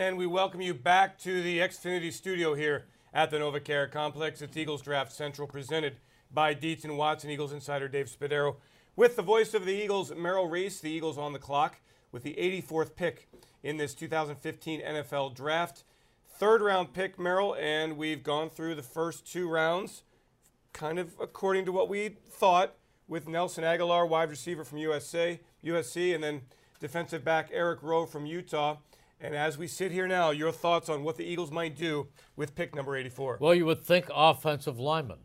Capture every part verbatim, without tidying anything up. And we welcome you back to the Xfinity studio here at the NovaCare Complex. It's Eagles Draft Central presented by Dietz and Watson. Eagles insider Dave Spadaro with the voice of the Eagles, Merrill Reese. The Eagles on the clock with the eighty-fourth pick in this two thousand fifteen N F L Draft. Third round pick, Merrill, and we've gone through the first two rounds kind of according to what we thought, with Nelson Aguilar, wide receiver from U S A, U S C, and then defensive back Eric Rowe from Utah. And as we sit here now, your thoughts on what the Eagles might do with pick number eighty-four? Well, you would think offensive lineman.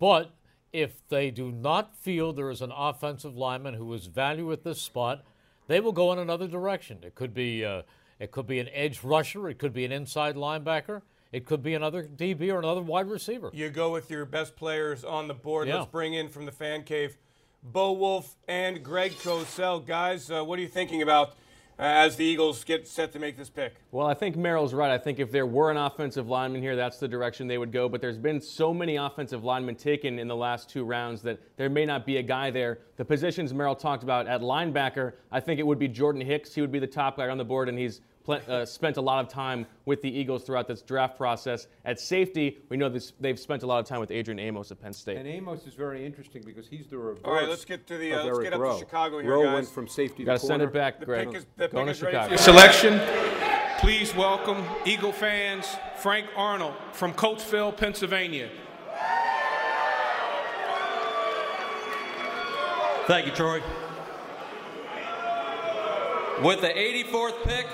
But if they do not feel there is an offensive lineman who is valued at this spot, they will go in another direction. It could be uh, it could be an edge rusher. It could be an inside linebacker. It could be another D B or another wide receiver. You go with your best players on the board. Yeah. Let's bring in from the fan cave Bo Wulf and Greg Cosell. Guys, uh, what are you thinking about Uh, as the Eagles get set to make this pick? Well, I think Merrill's right. I think if there were an offensive lineman here, that's the direction they would go. But there's been so many offensive linemen taken in the last two rounds that there may not be a guy there. The positions Merrill talked about at linebacker, I think it would be Jordan Hicks. He would be the top guy on the board, and he's Uh, spent a lot of time with the Eagles throughout this draft process. At safety, we know this, they've spent a lot of time with Adrian Amos at Penn State. And Amos is very interesting because he's the reverse. All right, let's get to the uh, let's get up Rowe. to Chicago here, Rowe guys. Rowe went from safety to corner. Got to send it back, Greg. The pick is, the Going pick to is Chicago. Selection. Please welcome Eagle fans Frank Arnold from Coatesville, Pennsylvania. Thank you, Troy. With the eighty-fourth pick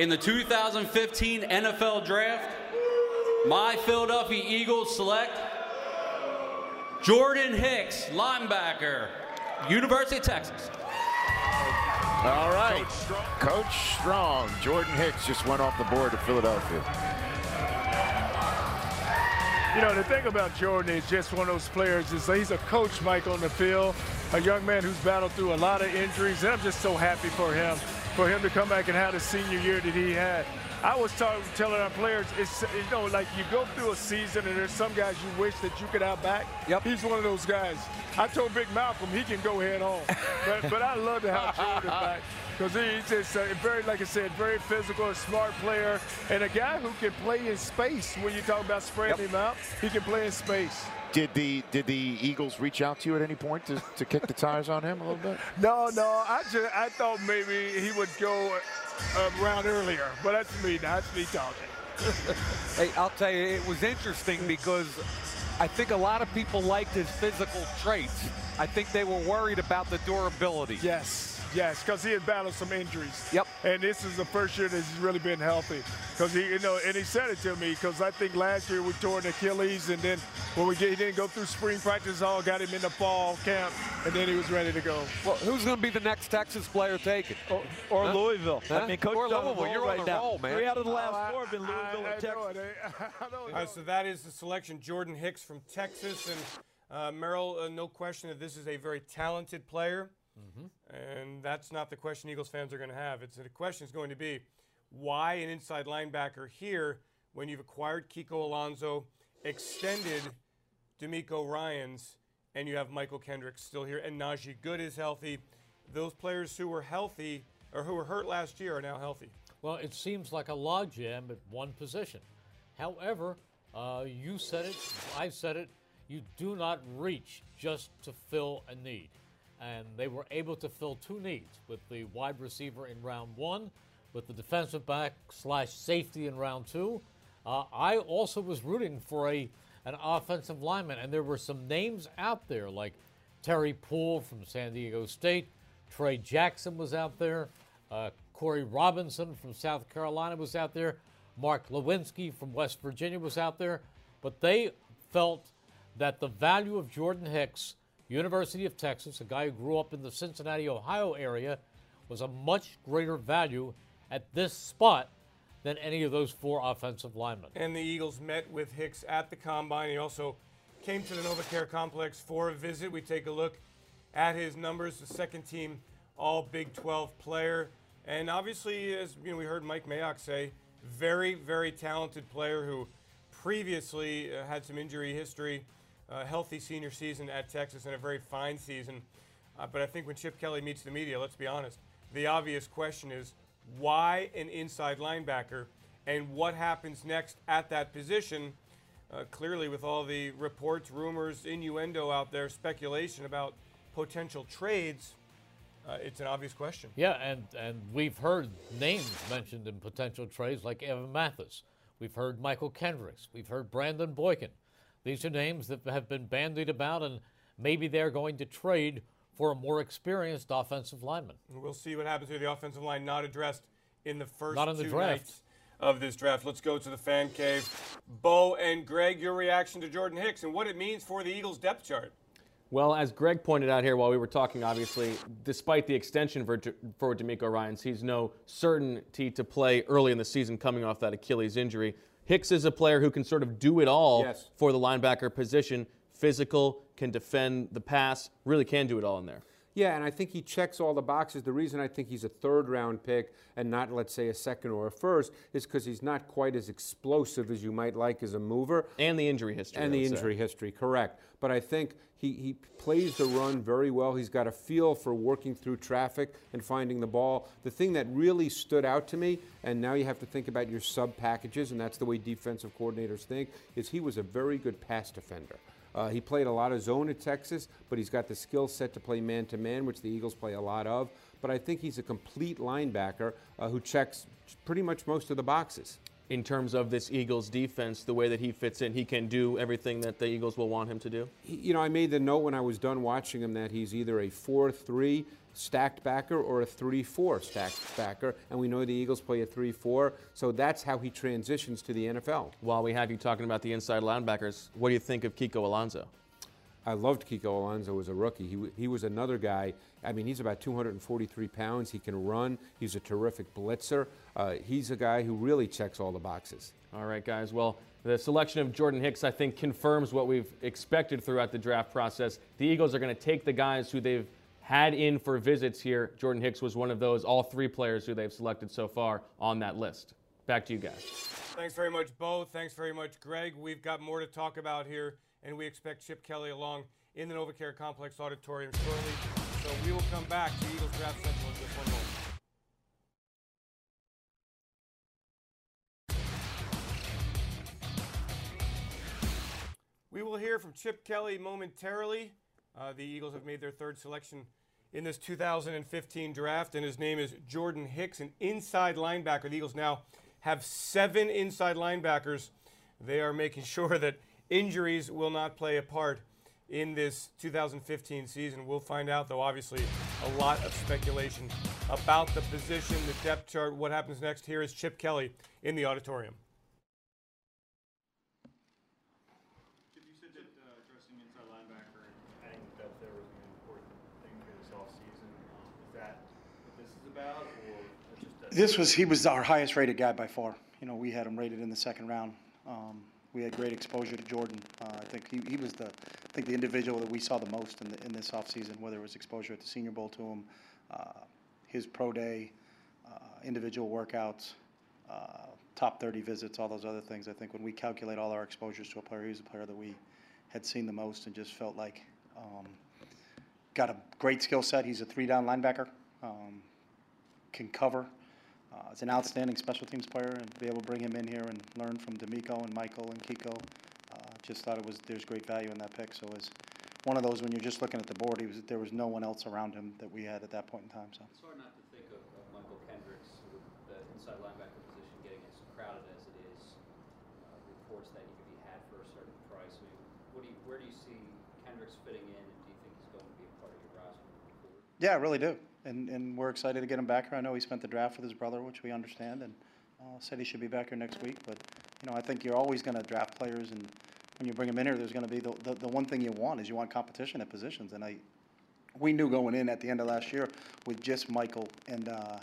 in the two thousand fifteen N F L Draft, my Philadelphia Eagles select Jordan Hicks, linebacker, University of Texas. All right, Coach Strong, Coach Strong. Jordan Hicks just went off the board to Philadelphia. You know, the thing about Jordan is just one of those players is he's a coach, Mike, on the field, a young man who's battled through a lot of injuries, and I'm just so happy for him. for him to come back and have the senior year that he had. I was talking, telling our players, it's, you know, like you go through a season and there's some guys you wish that you could outback. Yep. He's one of those guys. I told Big Malcolm he can go head on. but, but I love to have Jordan back because he's just uh, very, like I said, very physical, a smart player, and a guy who can play in space. When you talk about spreading yep. him out, he can play in space. Did the did the Eagles reach out to you at any point to, to kick the tires on him a little bit? No, no. I just I thought maybe he would go around earlier, but that's me. That's me talking. Hey, I'll tell you, it was interesting because I think a lot of people liked his physical traits. I think they were worried about the durability. Yes, yes, because he had battled some injuries. Yep. And this is the first year that he's really been healthy. Because he, you know, and he said it to me because I think last year we tore an Achilles, and then when we get, he didn't go through spring practice all, got him in the fall camp, and then he was ready to go. Well, who's going to be the next Texas player taken? Or, or huh? Louisville? Huh? I mean, Coach or Louisville, you're right on a now. roll, man. Three out of the last oh, four have been Louisville I, I, and Texas. I know it, I, I know it. All right, so that is the selection, Jordan Hicks from Texas, and. Uh, Merrill, uh, no question that this is a very talented player, mm-hmm. and that's not the question Eagles fans are going to have. It's, the question is going to be, why an inside linebacker here when you've acquired Kiko Alonso, extended DeMeco Ryans, and you have Mychal Kendricks still here, and Najee Goode is healthy. Those players who were healthy or who were hurt last year are now healthy. Well, it seems like a logjam at one position. However, uh, you said it, I said it, you do not reach just to fill a need. And they were able to fill two needs, with the wide receiver in round one, with the defensive back slash safety in round two. Uh, I also was rooting for a an offensive lineman, and there were some names out there, like Terry Poole from San Diego State. Trey Jackson was out there. Uh, Corey Robinson from South Carolina was out there. Mark Lewinsky from West Virginia was out there. But they felt that the value of Jordan Hicks, University of Texas, a guy who grew up in the Cincinnati, Ohio area, was a much greater value at this spot than any of those four offensive linemen. And the Eagles met with Hicks at the Combine. He also came to the NovaCare Complex for a visit. We take a look at his numbers, the second team All Big twelve player. And obviously, as you know, we heard Mike Mayock say, very, very talented player who previously uh, had some injury history. A uh, healthy senior season at Texas and a very fine season. Uh, but I think when Chip Kelly meets the media, let's be honest, the obvious question is, why an inside linebacker, and what happens next at that position. Uh, clearly, with all the reports, rumors, innuendo out there, speculation about potential trades, uh, it's an obvious question. Yeah, and, and we've heard names mentioned in potential trades like Evan Mathis. We've heard Mychal Kendricks. We've heard Brandon Boykin. These are names that have been bandied about, and maybe they're going to trade for a more experienced offensive lineman. We'll see what happens with the offensive line, not addressed in the first not in the two draft. nights of this draft. Let's go to the fan cave. Bo and Greg, your reaction to Jordan Hicks and what it means for the Eagles' depth chart. Well, as Greg pointed out here while we were talking, obviously, despite the extension for, for DeMeco Ryans, he's no certainty to play early in the season coming off that Achilles injury. Hicks is a player who can sort of do it all yes. for the linebacker position. Physical, can defend the pass, really can do it all in there. Yeah, and I think he checks all the boxes. The reason I think he's a third-round pick and not, let's say, a second or a first is because he's not quite as explosive as you might like as a mover. And the injury history. And the injury history, correct. But I think he, he plays the run very well. He's got a feel for working through traffic and finding the ball. The thing that really stood out to me, and now you have to think about your sub-packages, and that's the way defensive coordinators think, is he was a very good pass defender. Uh, he played a lot of zone at Texas, but he's got the skill set to play man-to-man, which the Eagles play a lot of. But I think he's a complete linebacker uh, who checks pretty much most of the boxes. In terms of this Eagles defense, the way that he fits in, he can do everything that the Eagles will want him to do? He, you know, I made the note when I was done watching him that he's either a four three stacked backer or a three four stacked backer, and we know the Eagles play a three four, so that's how he transitions to the N F L. While we have you talking about the inside linebackers, what do you think of Kiko Alonso? I loved Kiko Alonso as a rookie. He, he was another guy. I mean, he's about two hundred forty-three pounds. He can run. He's a terrific blitzer. Uh, he's a guy who really checks all the boxes. All right, guys. Well, the selection of Jordan Hicks, I think, confirms what we've expected throughout the draft process. The Eagles are going to take the guys who they've had in for visits here. Jordan Hicks was one of those, all three players who they've selected so far on that list. Back to you guys. Thanks very much, Bo. Thanks very much, Greg. We've got more to talk about here, and we expect Chip Kelly along in the NovaCare Complex Auditorium shortly. So we will come back to Eagles Draft Central in just one moment. We will hear from Chip Kelly momentarily. Uh, the Eagles have made their third selection in this two thousand fifteen draft, and his name is Jordan Hicks, an inside linebacker. The Eagles now have seven inside linebackers. They are making sure that injuries will not play a part in this two thousand fifteen season. We'll find out, though, obviously, a lot of speculation about the position, the depth chart, what happens next. Here is Chip Kelly in the auditorium. This was, he was our highest rated guy by far. You know, we had him rated in the second round. Um, we had great exposure to Jordan. Uh, I think he, he was the, I think the individual that we saw the most in, the, in this offseason, whether it was exposure at the Senior Bowl to him, uh, his pro day, uh, individual workouts, uh, top thirty visits, all those other things. I think when we calculate all our exposures to a player, he was a player that we had seen the most and just felt like um, got a great skill set. He's a three-down linebacker, um, can cover. Uh, he's an outstanding special teams player, and to be able to bring him in here and learn from DeMeco and Mychal and Kiko, uh, just thought it was there's great value in that pick. So it's one of those when you're just looking at the board, he was there was no one else around him that we had at that point in time. So it's hard not to think of uh, Mychal Kendricks, the inside linebacker position, getting as crowded as it is. Uh, reports that he could be had for a certain price. I mean, what do you, where do you see Kendricks fitting in, and do you think he's going to be a part of your roster moving forward? Yeah, I really do. And, and we're excited to get him back here. I know he spent the draft with his brother, which we understand, and uh, said he should be back here next week. But, you know, I think you're always going to draft players, and when you bring them in here, there's going to be the, the, the one thing you want is you want competition at positions. And I, we knew going in at the end of last year with just Mychal and uh,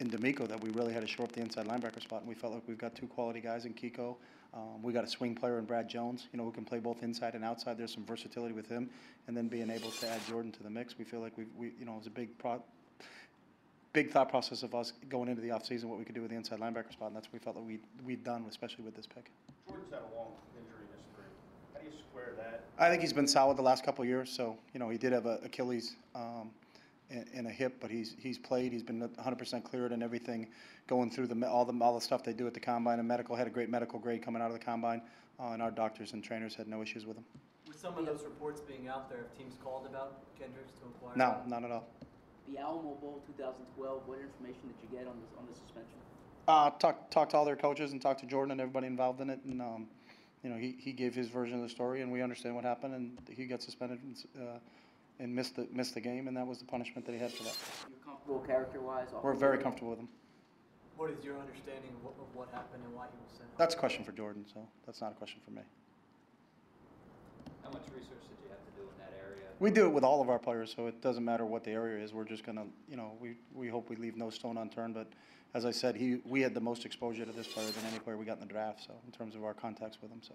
and DeMeco that we really had to shore up the inside linebacker spot, and we felt like we've got two quality guys in Kiko. Um, we got a swing player in Brad Jones, you know, who can play both inside and outside. There's some versatility with him, and then being able to add Jordan to the mix, we feel like we, we you know, it was a big, pro big thought process of us going into the offseason, what we could do with the inside linebacker spot, and that's what we felt like we we'd done, especially with this pick. Jordan's had a long injury history. How do you square that? I think he's been solid the last couple of years. So, you know, he did have a Achilles. Um, and, and a hip, but he's he's played. He's been one hundred percent cleared and everything, going through the all the all the stuff they do at the combine. And medical had a great medical grade coming out of the combine, uh, and our doctors and trainers had no issues with him. With some of those reports being out there, have teams called about Kendricks to inquire? No, not at all. The Alamo Bowl two thousand twelve. What information did you get on this on the suspension? Uh, talk talk to all their coaches and talk to Jordan and everybody involved in it, and um, you know he, he gave his version of the story, and we understand what happened, and he got suspended and, uh, and missed the missed the game, and that was the punishment that he had for that. You're comfortable character-wise? We're very comfortable with him. What is your understanding of what, of what happened and why he was sent home? That's a question for Jordan, so that's not a question for me. How much research did you have to do in that area? We do it with all of our players, so it doesn't matter what the area is. We're just gonna, you know, we we hope we leave no stone unturned, but. As I said, he we had the most exposure to this player than any player we got in the draft, so in terms of our contacts with him. So,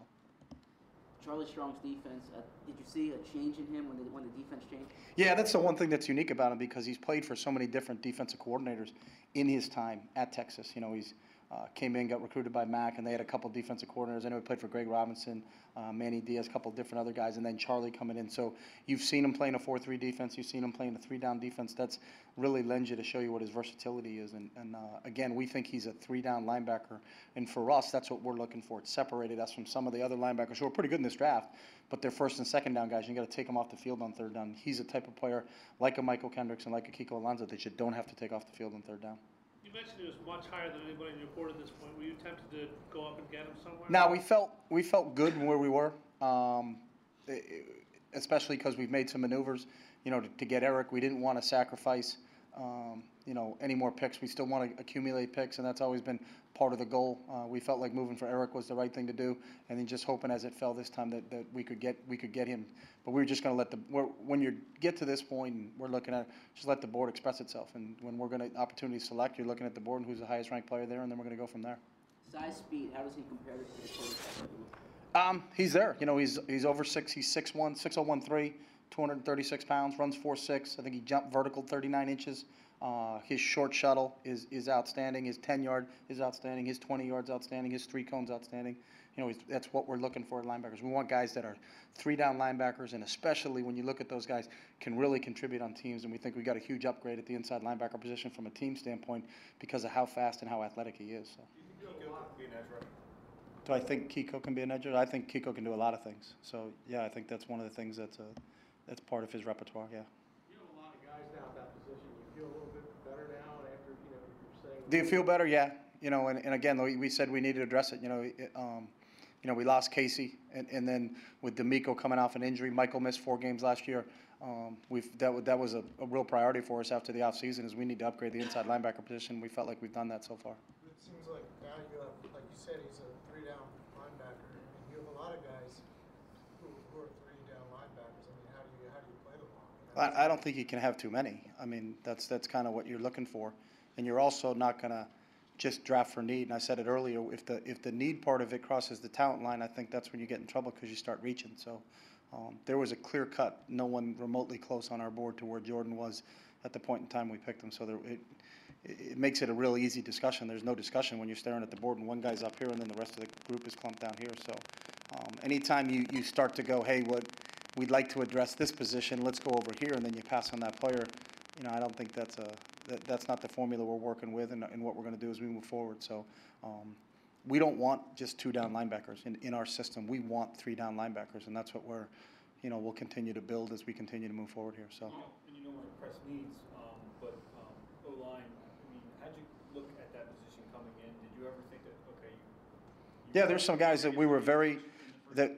Charlie Strong's defense, uh, did you see a change in him when the, when the defense changed? Yeah, that's the one thing that's unique about him, because he's played for so many different defensive coordinators in his time at Texas. You know, he's uh, came in, got recruited by Mac, and they had a couple defensive coordinators. I know he played for Greg Robinson, uh, Manny Diaz, a couple different other guys, and then Charlie coming in. So you've seen him playing a four three defense. You've seen him playing a three-down defense. That's really lends you to show you what his versatility is. And, and uh, again, we think he's a three-down linebacker. And for us, that's what we're looking for. It separated us from some of the other linebackers who are pretty good in this draft, but they're first and second down guys. You've got to take them off the field on third down. He's a type of player like a Mychal Kendricks and like a Kiko Alonso that you don't have to take off the field on third down. You mentioned it was much higher than anybody in your board at this point. Were you tempted to go up and get him somewhere? No, we felt we felt good where we were, um, especially because we've made some maneuvers, you know, to, to get Eric. We didn't want to sacrifice, um, you know, any more picks. We still want to accumulate picks, and that's always been part of the goal. Uh, we felt like moving for Eric was the right thing to do, and then just hoping as it fell this time that, that we could get we could get him. But we were just going to let the we're, when you get to this point, and we're looking at just let the board express itself. And when we're going to opportunity select, you're looking at the board and who's the highest ranked player there, and then we're going to go from there. Size, speed, how does he compare to the quarterback? Um, he's there. You know, he's he's over six. He's six one, six oh one three, two hundred thirty six pounds, runs four six. I think he jumped vertical thirty nine inches. Uh, his short shuttle is, is outstanding. His ten-yard is outstanding. His twenty-yard's outstanding. His three-cone's outstanding. You know, that's what we're looking for at linebackers. We want guys that are three-down linebackers, and especially when you look at those guys, can really contribute on teams, and we think we got a huge upgrade at the inside linebacker position from a team standpoint because of how fast and how athletic he is. So. Do you think Kiko can be an edge rusher? Do I think Kiko can be an edge rusher? I think Kiko can do a lot of things. So, yeah, I think that's one of the things that's, a, that's part of his repertoire, yeah. You know a lot of guys now at that position. A little bit better now after, you know, you're saying. Do you feel better? Yeah. You know, and, and again, we, we said we needed to address it. You know, it, um, you know, we lost Casey, and, and then with DeMeco coming off an injury, Mychal missed four games last year. Um, we've that that was a, a real priority for us after the offseason is we need to upgrade the inside linebacker position. We felt like we've done that so far. It seems like now you have, like you said, he's a three-down linebacker, and you have a lot of guys who, who are three-down linebackers. I mean, how do you how do you play them all? I don't think you can have too many. I mean, that's that's kind of what you're looking for, and you're also not going to just draft for need. And I said it earlier. If the if the need part of it crosses the talent line, I think that's when you get in trouble because you start reaching. So um, there was a clear cut, no one remotely close on our board to where Jordan was at the point in time we picked him. So there, it it makes it a real easy discussion. There's no discussion when you're staring at the board and one guy's up here and then the rest of the group is clumped down here. So um, anytime you you start to go, hey, what? We'd like to address this position. Let's go over here, and then you pass on that player. You know, I don't think that's a that, that's not the formula we're working with, and, and what we're going to do as we move forward. So, um, we don't want just two down linebackers in in our system. We want three down linebackers, and that's what we're, you know, we'll continue to build as we continue to move forward here. So, you know, and you know what the press needs, um, but um, O line. I mean, how'd you look at that position coming in? Did you ever think that okay? You, you yeah, there's some guys that we were very that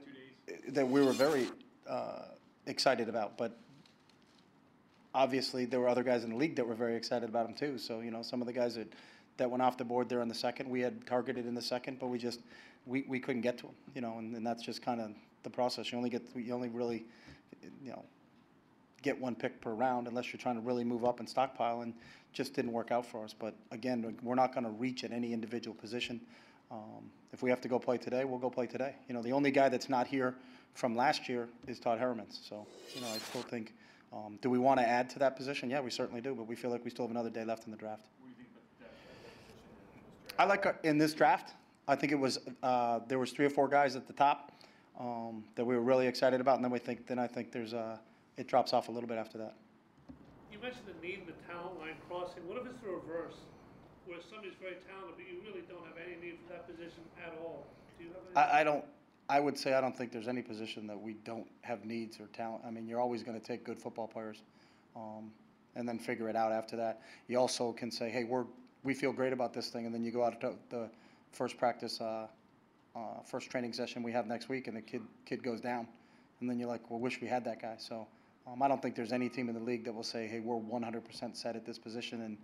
that we were very. Uh, excited about, but obviously there were other guys in the league that were very excited about him too. So you know, some of the guys that that went off the board there in the second, we had targeted in the second, but we just we, we couldn't get to him. You know, and, and that's just kind of the process. You only get you only really you know get one pick per round unless you're trying to really move up and stockpile, and just didn't work out for us. But again, we're not going to reach at any individual position. Um, if we have to go play today, we'll go play today. You know, the only guy that's not here from last year is Todd Hermans. So, you know, I still think, um, do we want to add to that position? Yeah, we certainly do, but we feel like we still have another day left in the draft. What do you think about that, that position in this draft? I like our, in this draft, I think it was, uh, there was three or four guys at the top um, that we were really excited about, and then we think, then I think there's a, it drops off a little bit after that. You mentioned the need in the talent line crossing. What if it's the reverse, where somebody's very talented, but you really don't have any need for that position at all? Do you have any? I, I don't. I would say I don't think there's any position that we don't have needs or talent. I mean, you're always going to take good football players, um, and then figure it out after that. You also can say, hey, we're we feel great about this thing, and then you go out to the first practice, uh, uh, first training session we have next week, and the kid kid goes down, and then you're like, well, wish we had that guy. So. Um, I don't think there's any team in the league that will say, hey, we're one hundred percent set at this position and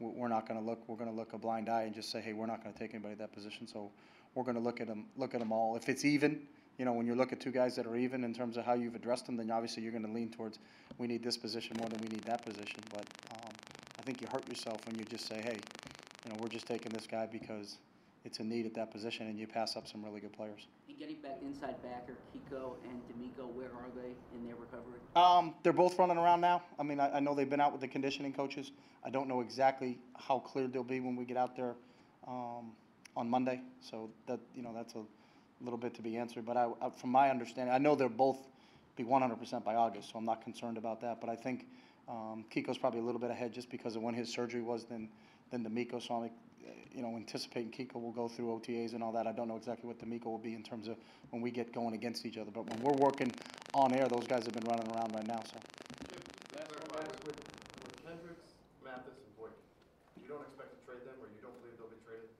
we're not going to look, we're going to look a blind eye and just say, hey, we're not going to take anybody at that position. So we're going to look at them, look at them all. If it's even, you know, when you look at two guys that are even in terms of how you've addressed them, then obviously you're going to lean towards we need this position more than we need that position. But um, I think you hurt yourself when you just say, hey, you know, we're just taking this guy because it's a need at that position, and you pass up some really good players. And getting back inside backer, Kiko and DeMeco, where are they in their recovery? Um, they're both running around now. I mean, I, I know they've been out with the conditioning coaches. I don't know exactly how cleared they'll be when we get out there um, on Monday. So that you know, that's a little bit to be answered. But I, I, from my understanding, I know they'll both be one hundred percent by August, so I'm not concerned about that. But I think um, Kiko's probably a little bit ahead just because of when his surgery was than than DeMeco. So I'm, you know, anticipating Kiko will go through O T As and all that. I don't know exactly what DeMeco will be in terms of when we get going against each other. But when we're working on air, those guys have been running around right now. So. With, with Kendricks, Mathis, and Boyd, you don't expect to trade them, or you don't believe they'll be traded?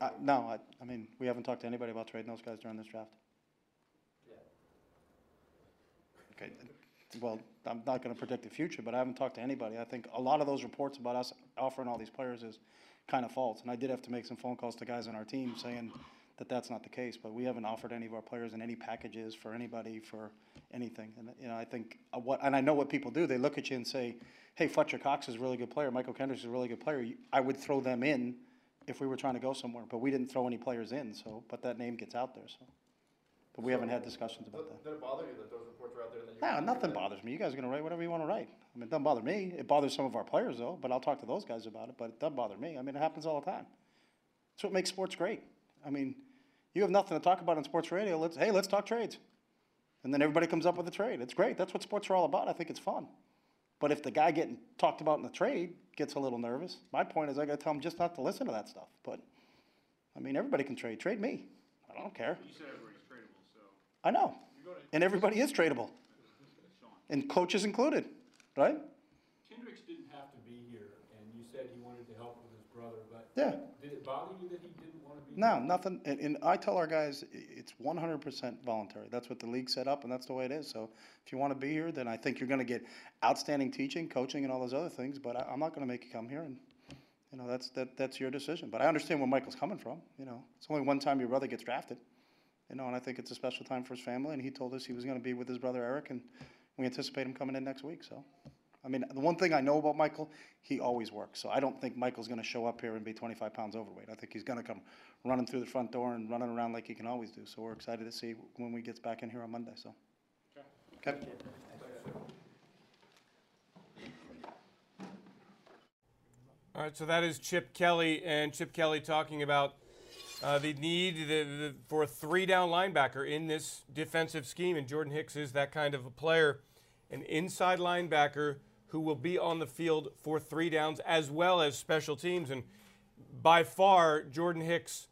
Uh, no, I, I mean, we haven't talked to anybody about trading those guys during this draft. Yeah. Okay. Well, I'm not going to predict the future, but I haven't talked to anybody. I think a lot of those reports about us offering all these players is kind of false. And I did have to make some phone calls to guys on our team saying that that's not the case. But we haven't offered any of our players in any packages for anybody for anything. And you know, I think what, and I know what people do. They look at you and say, "Hey, Fletcher Cox is a really good player. Mychal Kendricks is a really good player." I would throw them in if we were trying to go somewhere, but we didn't throw any players in. So, but that name gets out there. So. But we so haven't had discussions about that. Did it bother you that those reports are out there? That you nah, nothing that? bothers me. You guys are going to write whatever you want to write. I mean, it doesn't bother me. It bothers some of our players, though, but I'll talk to those guys about it. But it doesn't bother me. I mean, it happens all the time. That's what makes sports great. I mean, you have nothing to talk about on sports radio. Let's Hey, let's talk trades. And then everybody comes up with a trade. It's great. That's what sports are all about. I think it's fun. But if the guy getting talked about in the trade gets a little nervous, my point is I got to tell him just not to listen to that stuff. But, I mean, everybody can trade. Trade me. I don't care. You said everybody's tradable. I know, and everybody is tradable, and coaches included, right? Kendricks didn't have to be here, and you said he wanted to help with his brother, but yeah. Did it bother you that he didn't want to be no, here? No, nothing, and, and I tell our guys it's one hundred percent voluntary. That's what the league set up, and that's the way it is. So if you want to be here, then I think you're going to get outstanding teaching, coaching, and all those other things, but I, I'm not going to make you come here, and you know that's that that's your decision. But I understand where Michael's coming from. You know, it's only one time your brother gets drafted. You know, and I think it's a special time for his family, and he told us he was going to be with his brother Eric, and we anticipate him coming in next week. So, I mean, the one thing I know about Mychal, he always works. So I don't think Michael's going to show up here and be twenty-five pounds overweight. I think he's going to come running through the front door and running around like he can always do. So we're excited to see when we gets back in here on Monday. So, okay. okay. All right, so that is Chip Kelly, and Chip Kelly talking about Uh, the need the, the, for a three-down linebacker in this defensive scheme, and Jordan Hicks is that kind of a player, an inside linebacker who will be on the field for three downs as well as special teams. And by far, Jordan Hicks,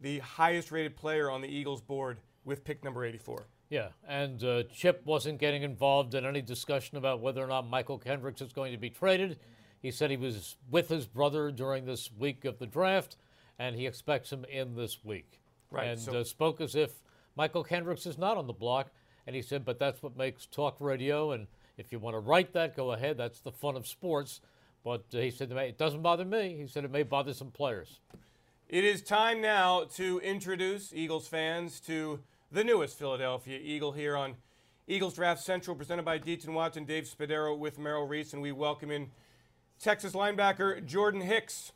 the highest-rated player on the Eagles board with pick number eighty-four. Yeah, and uh, Chip wasn't getting involved in any discussion about whether or not Mychal Kendricks is going to be traded. He said he was with his brother during this week of the draft, and he expects him in this week. Right, and so, uh, spoke as if Mychal Kendricks is not on the block. And he said, but that's what makes talk radio. And if you want to write that, go ahead. That's the fun of sports. But uh, he said, it doesn't bother me. He said, it may bother some players. It is time now to introduce Eagles fans to the newest Philadelphia Eagle here on Eagles Draft Central, presented by Dietz and Watson, Dave Spadaro with Merrill Reese. And we welcome in Texas linebacker Jordan Hicks,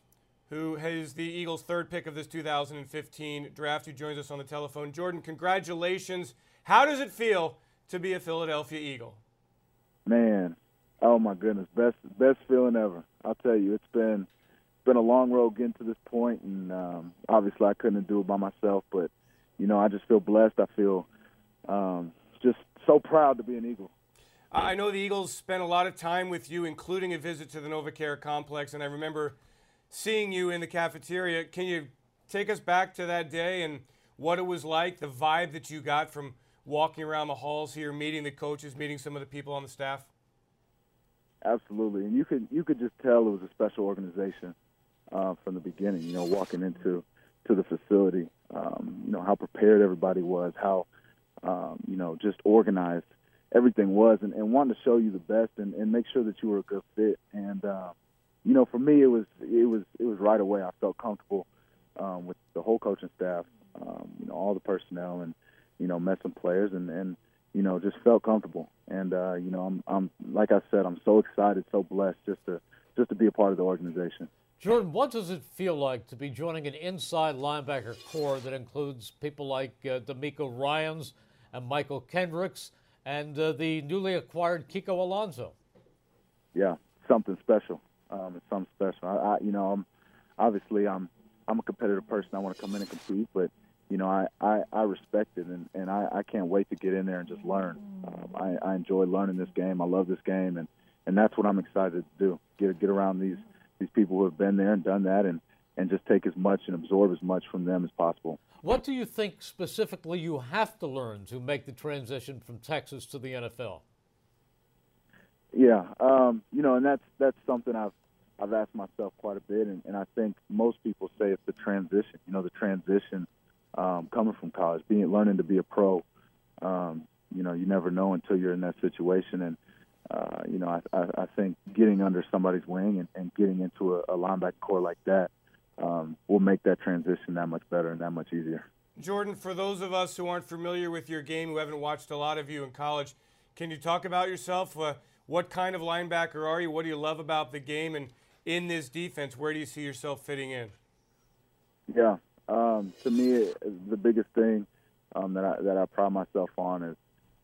who is the Eagles' third pick of this two thousand fifteen draft, who joins us on the telephone. Jordan, congratulations. How does it feel to be a Philadelphia Eagle? Man, oh my goodness, best best feeling ever. I'll tell you, it's been it's been a long road getting to this point, and um, obviously I couldn't do it by myself, but, you know, I just feel blessed. I feel um, just so proud to be an Eagle. I know the Eagles spent a lot of time with you, including a visit to the NovaCare Complex, and I remember seeing you in the cafeteria. Can you take us back to that day and what it was like, the vibe that you got from walking around the halls here, meeting the coaches, meeting some of the people on the staff? Absolutely, and you could you could just tell it was a special organization uh, from the beginning. You know, walking into to the facility, um, you know how prepared everybody was, how um, you know just organized everything was, and, and wanted to show you the best and, and make sure that you were a good fit. And uh, you know, for me, it was it was it was right away. I felt comfortable um, with the whole coaching staff, um, you know, all the personnel, and you know, met some players, and and you know, just felt comfortable. And uh, you know, I'm, I'm like I said, I'm so excited, so blessed just to just to be a part of the organization. Jordan, what does it feel like to be joining an inside linebacker core that includes people like uh, DeMeco Ryans and Mychal Kendricks and uh, the newly acquired Kiko Alonso? Yeah, something special. Um, it's something special. I, I, you know, I'm, obviously, I'm I'm a competitive person. I want to come in and compete, but you know, I, I, I respect it, and, and I, I can't wait to get in there and just learn. Um, I, I enjoy learning this game. I love this game, and, and that's what I'm excited to do, get get around these, these people who have been there and done that, and, and just take as much and absorb as much from them as possible. What do you think specifically you have to learn to make the transition from Texas to the N F L? Yeah, um, you know, and that's that's something I've, I've asked myself quite a bit, and, and I think most people say it's the transition, you know, the transition – Um, coming from college, being learning to be a pro, um, you know, you never know until you're in that situation. And, uh, you know, I, I, I think getting under somebody's wing and, and getting into a, a linebacker core like that um, will make that transition that much better and that much easier. Jordan, for those of us who aren't familiar with your game, who haven't watched a lot of you in college, can you talk about yourself? Uh, what kind of linebacker are you? What do you love about the game? And in this defense, where do you see yourself fitting in? Yeah. Um, to me, the biggest thing um, that I that I pride myself on is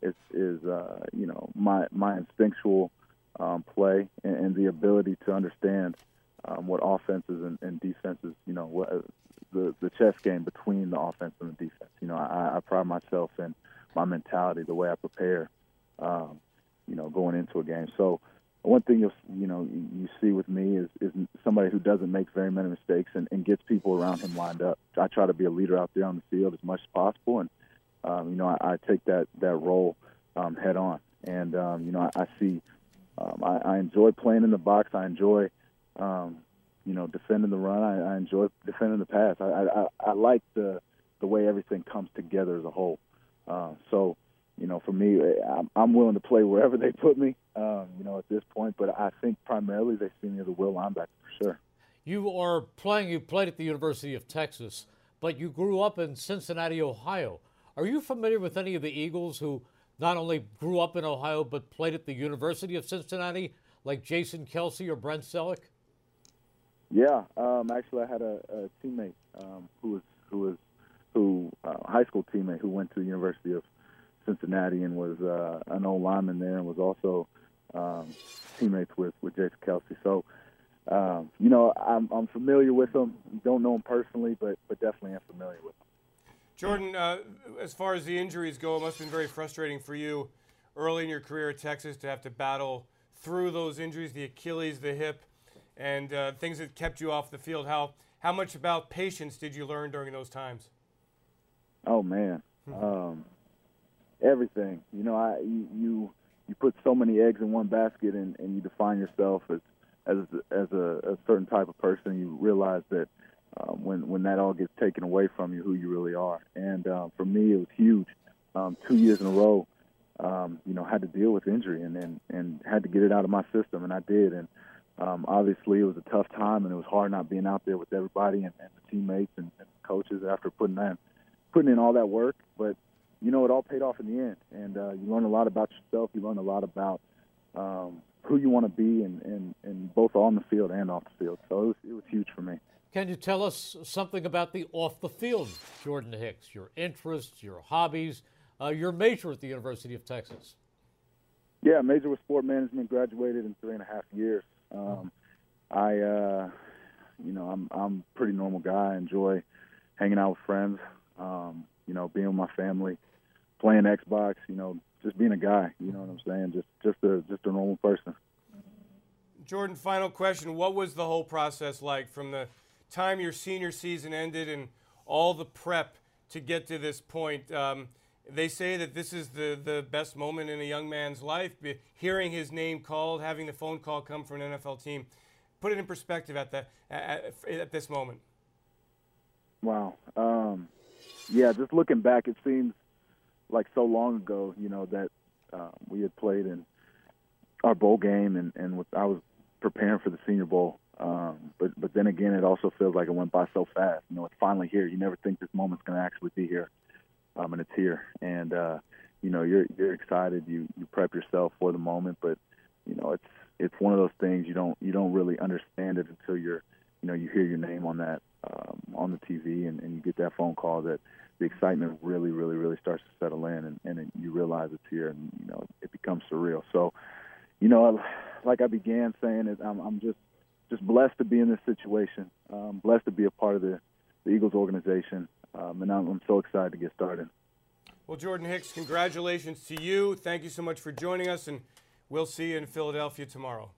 is, is uh, you know my my instinctual um, play and, and the ability to understand um, what offenses and, and defenses, you know, what, the the chess game between the offense and the defense. You know, I, I pride myself in my mentality, the way I prepare, um, you know, going into a game. So one thing you'll you know you see with me is, is somebody who doesn't make very many mistakes and, and gets people around him lined up. I try to be a leader out there on the field as much as possible, and um, you know I, I take that that role um, head on. And um, you know I, I see um, I, I enjoy playing in the box. I enjoy um, you know defending the run. I, I enjoy defending the pass. I, I, I like the the way everything comes together as a whole. Uh, so. You know, for me, I'm willing to play wherever they put me, um, you know, at this point. But I think primarily they see me as a will linebacker for sure. You are playing, you played at the University of Texas, but you grew up in Cincinnati, Ohio. Are you familiar with any of the Eagles who not only grew up in Ohio but played at the University of Cincinnati, like Jason Kelce or Brent Selleck? Yeah, um, actually I had a, a teammate um, who was, who was who uh, high school teammate who went to the University of Cincinnati and was uh, an old lineman there and was also um, teammates with, with Jason Kelce. So, um, you know, I'm, I'm familiar with him. Don't know him personally, but, but definitely am familiar with him. Jordan, uh, as far as the injuries go, it must have been very frustrating for you early in your career at Texas to have to battle through those injuries, the Achilles, the hip, and uh, things that kept you off the field. How, how much about patience did you learn during those times? Oh, man. Mm-hmm. um, Everything, you know, I you you put so many eggs in one basket, and, and you define yourself as as as a, a certain type of person. You realize that um, when when that all gets taken away from you, who you really are. And uh, for me, it was huge. Um, two years in a row, um, you know, had to deal with injury, and, and and had to get it out of my system, and I did. And um, obviously, it was a tough time, and it was hard not being out there with everybody and, and the teammates and, and the coaches after putting in putting in all that work, but. You know, it all paid off in the end, and uh, you learn a lot about yourself. You learn a lot about um, who you want to be, and, and, and both on the field and off the field. So it was, it was huge for me. Can you tell us something about the off the field, Jordan Hicks, your interests, your hobbies, uh, your major at the University of Texas? Yeah, major was sport management, graduated in three and a half years. Um, I, uh, you know, I'm, I'm a pretty normal guy. I enjoy hanging out with friends, um, you know, being with my family. playing Xbox, you know, just being a guy, you know what I'm saying? Just just a just a normal person. Jordan, final question. What was the whole process like from the time your senior season ended and all the prep to get to this point? Um, they say that this is the, the best moment in a young man's life, hearing his name called, having the phone call come from an N F L team. Put it in perspective at, the, at, at this moment. Wow. Um, yeah, just looking back, it seems like so long ago, you know, that uh, we had played in our bowl game, and, and with, I was preparing for the Senior Bowl. Um, but but then again, it also feels like it went by so fast. You know, it's finally here. You never think this moment's going to actually be here, um, and it's here. And, uh, you know, you're you're excited. You, you prep yourself for the moment, but, you know, it's it's one of those things you don't you don't really understand it until you're, you know, you hear your name on that um, on the T V, and, and you get that phone call that the excitement really, really, really starts to settle in, and, and it, you realize it's here, and, you know, it becomes surreal. So, you know, like I began saying, is I'm, I'm just just blessed to be in this situation, um, blessed to be a part of the, the Eagles organization, um, and I'm, I'm so excited to get started. Well, Jordan Hicks, congratulations to you. Thank you so much for joining us, and we'll see you in Philadelphia tomorrow.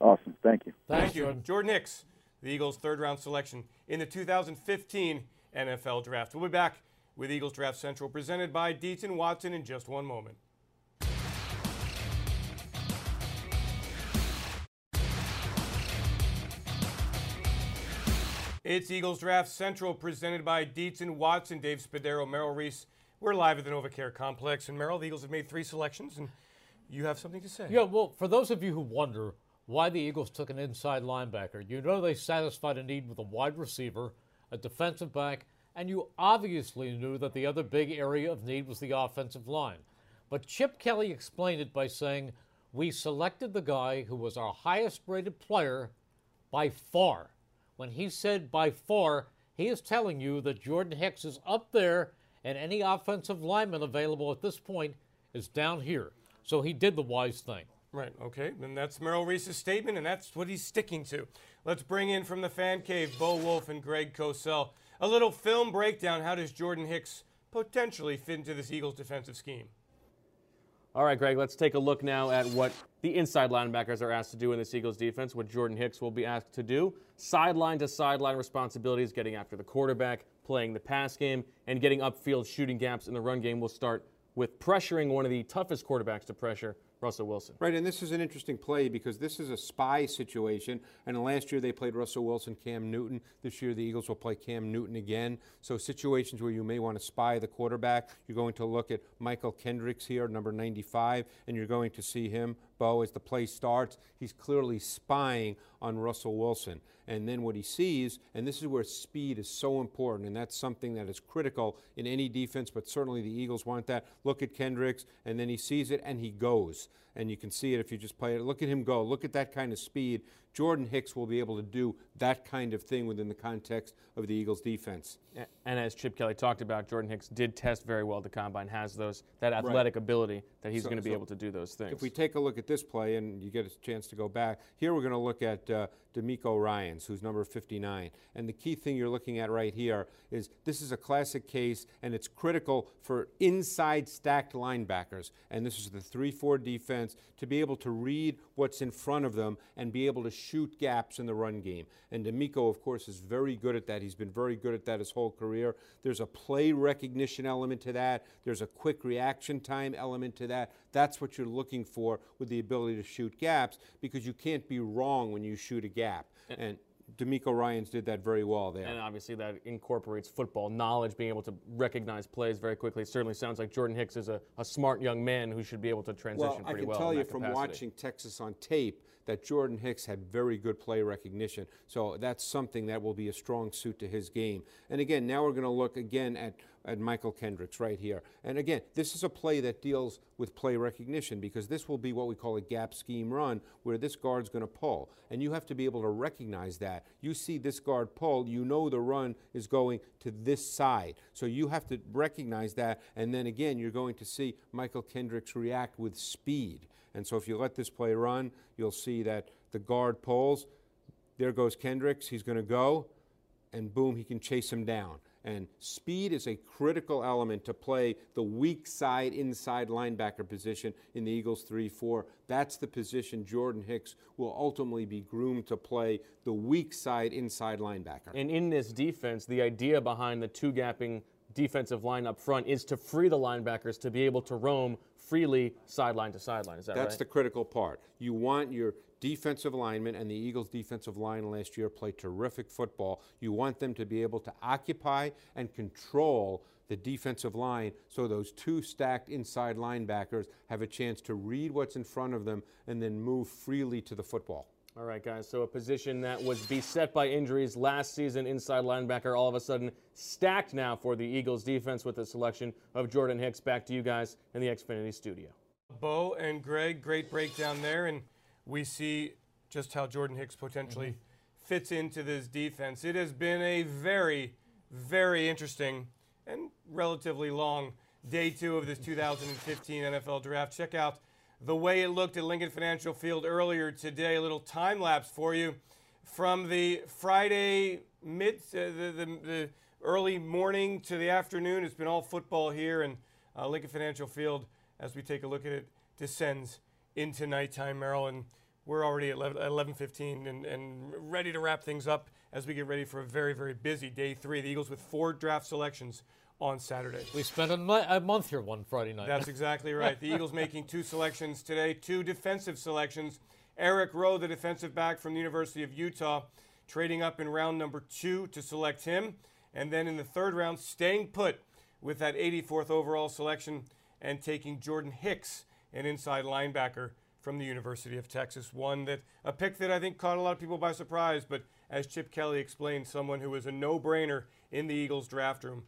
Awesome. Thank you. Thank, Thank you. Jordan. Jordan Hicks, the Eagles' third-round selection in the two thousand fifteen N F L Draft. We'll be back with Eagles Draft Central, presented by Dietz and Watson, in just one moment. It's Eagles Draft Central, presented by Dietz and Watson, Dave Spadaro, Merrill Reese. We're live at the NovaCare Complex. And, Merrill, the Eagles have made three selections, and you have something to say. Yeah, well, for those of you who wonder why the Eagles took an inside linebacker, you know they satisfied a need with a wide receiver, a defensive back, and you obviously knew that the other big area of need was the offensive line. But Chip Kelly explained it by saying, we selected the guy who was our highest-rated player by far. When he said by far, he is telling you that Jordan Hicks is up there and any offensive lineman available at this point is down here. So he did the wise thing. Right, okay. And that's Merrill Reese's statement, and that's what he's sticking to. Let's bring in from the fan cave Bo Wulf and Greg Cosell. A little film breakdown. How does Jordan Hicks potentially fit into this Eagles defensive scheme? All right, Greg, let's take a look now at what the inside linebackers are asked to do in this Eagles defense, what Jordan Hicks will be asked to do. Sideline to sideline responsibilities, getting after the quarterback, playing the pass game, and getting upfield shooting gaps in the run game. We'll start with pressuring one of the toughest quarterbacks to pressure, Russell Wilson. Right, and this is an interesting play because this is a spy situation, and last year they played Russell Wilson, Cam Newton. This year the Eagles will play Cam Newton again. So situations where you may want to spy the quarterback, you're going to look at Mychal Kendricks here, number ninety-five, and you're going to see him, Bo, as the play starts. He's clearly spying on Russell Wilson. And then what he sees, and this is where speed is so important, and that's something that is critical in any defense, but certainly the Eagles want that. Look at Kendricks, and then he sees it, and he goes. And you can see it if you just play it. Look at him go. Look at that kind of speed. Jordan Hicks will be able to do that kind of thing within the context of the Eagles' defense. And as Chip Kelly talked about, Jordan Hicks did test very well at the Combine, has those that athletic right. ability that he's so, going to be so able to do those things. If we take a look at this play, and you get a chance to go back, here we're going to look at uh, DeMeco Ryans, who's number fifty-nine. And the key thing you're looking at right here is this is a classic case, and it's critical for inside stacked linebackers. And this is the three four defense to be able to read what's in front of them and be able to shoot gaps in the run game. And DeMeco, of course, is very good at that. He's been very good at that his whole career. There's a play recognition element to that. There's a quick reaction time element to that. That's what you're looking for with the ability to shoot gaps, because you can't be wrong when you shoot a gap. And, and DeMeco Ryans did that very well there. And obviously that incorporates football knowledge, being able to recognize plays very quickly. It certainly sounds like Jordan Hicks is a, a smart young man who should be able to transition well, pretty well. Well, I can well tell you from capacity. Watching Texas on tape, that Jordan Hicks had very good play recognition. So that's something that will be a strong suit to his game. And again, now we're going to look again at, at Mychal Kendricks right here. And again, this is a play that deals with play recognition, because this will be what we call a gap scheme run, where this guard's going to pull. And you have to be able to recognize that. You see this guard pull, you know the run is going to this side. So you have to recognize that. And then again, you're going to see Mychal Kendricks react with speed. And so if you let this play run, you'll see that the guard pulls. There goes Kendricks. He's going to go, and boom, he can chase him down. And speed is a critical element to play the weak side inside linebacker position in the Eagles three four. That's the position Jordan Hicks will ultimately be groomed to play, the weak side inside linebacker. And in this defense, the idea behind the two-gapping defensive line up front is to free the linebackers to be able to roam freely sideline to sideline. Is that right? That's the critical part. You want your defensive linemen, and the Eagles defensive line last year played terrific football. You want them to be able to occupy and control the defensive line so those two stacked inside linebackers have a chance to read what's in front of them and then move freely to the football. All right, guys, so a position that was beset by injuries last season, inside linebacker, all of a sudden stacked now for the Eagles defense with the selection of Jordan Hicks. Back to you guys in the Xfinity studio. Bo and Greg, great breakdown there, and we see just how Jordan Hicks potentially mm-hmm. fits into this defense. It has been a very, very interesting and relatively long day two of this two thousand fifteen N F L Draft. Check out the way it looked at Lincoln Financial Field earlier today, a little time lapse for you from the Friday mid, uh, the, the, the early morning to the afternoon. It's been all football here, and uh, Lincoln Financial Field, as we take a look at it, descends into nighttime, Merrill, and we're already at eleven fifteen and, and ready to wrap things up as we get ready for a very, very busy day three. The Eagles with four draft selections on Saturday. We spent a, mo a month here one Friday night. That's exactly right. The Eagles making two selections today, two defensive selections. Eric Rowe, the defensive back from the University of Utah, trading up in round number two to select him. And then in the third round, staying put with that eighty-fourth overall selection and taking Jordan Hicks, an inside linebacker from the University of Texas. One that, a pick that I think caught a lot of people by surprise, but as Chip Kelly explained, someone who was a no-brainer in the Eagles draft room.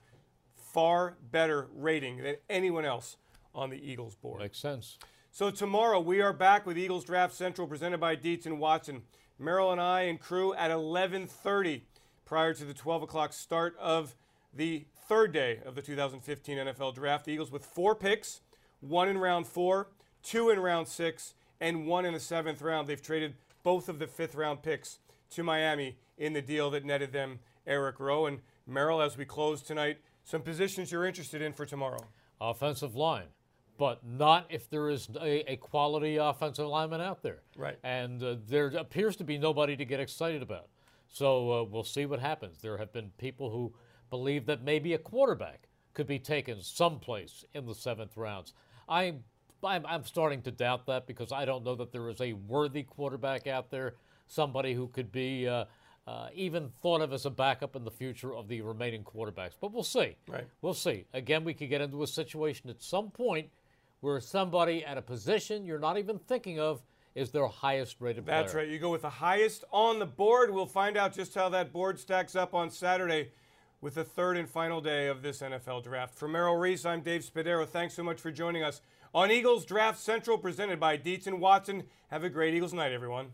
Far better rating than anyone else on the Eagles board. Makes sense. So tomorrow we are back with Eagles Draft Central presented by Dietz and Watson. Merrill and I and crew at eleven thirty prior to the twelve o'clock start of the third day of the two thousand fifteen N F L Draft. The Eagles with four picks, one in round four, two in round six, and one in the seventh round. They've traded both of the fifth round picks to Miami in the deal that netted them Eric Rowe. And Merrill, as we close tonight, some positions you're interested in for tomorrow. Offensive line, but not if there is a, a quality offensive lineman out there. Right. And uh, there appears to be nobody to get excited about. So uh, we'll see what happens. There have been people who believe that maybe a quarterback could be taken someplace in the seventh rounds. I'm, I'm, I'm starting to doubt that because I don't know that there is a worthy quarterback out there, somebody who could be uh, uh, even thought of as a backup in the future of the remaining quarterbacks. But we'll see. Right. We'll see. Again, we could get into a situation at some point where somebody at a position you're not even thinking of is their highest rated player. That's right. You go with the highest on the board. We'll find out just how that board stacks up on Saturday with the third and final day of this N F L Draft. For Merrill Reese, I'm Dave Spadaro. Thanks so much for joining us on Eagles Draft Central, presented by Dietz and Watson. Have a great Eagles night, everyone.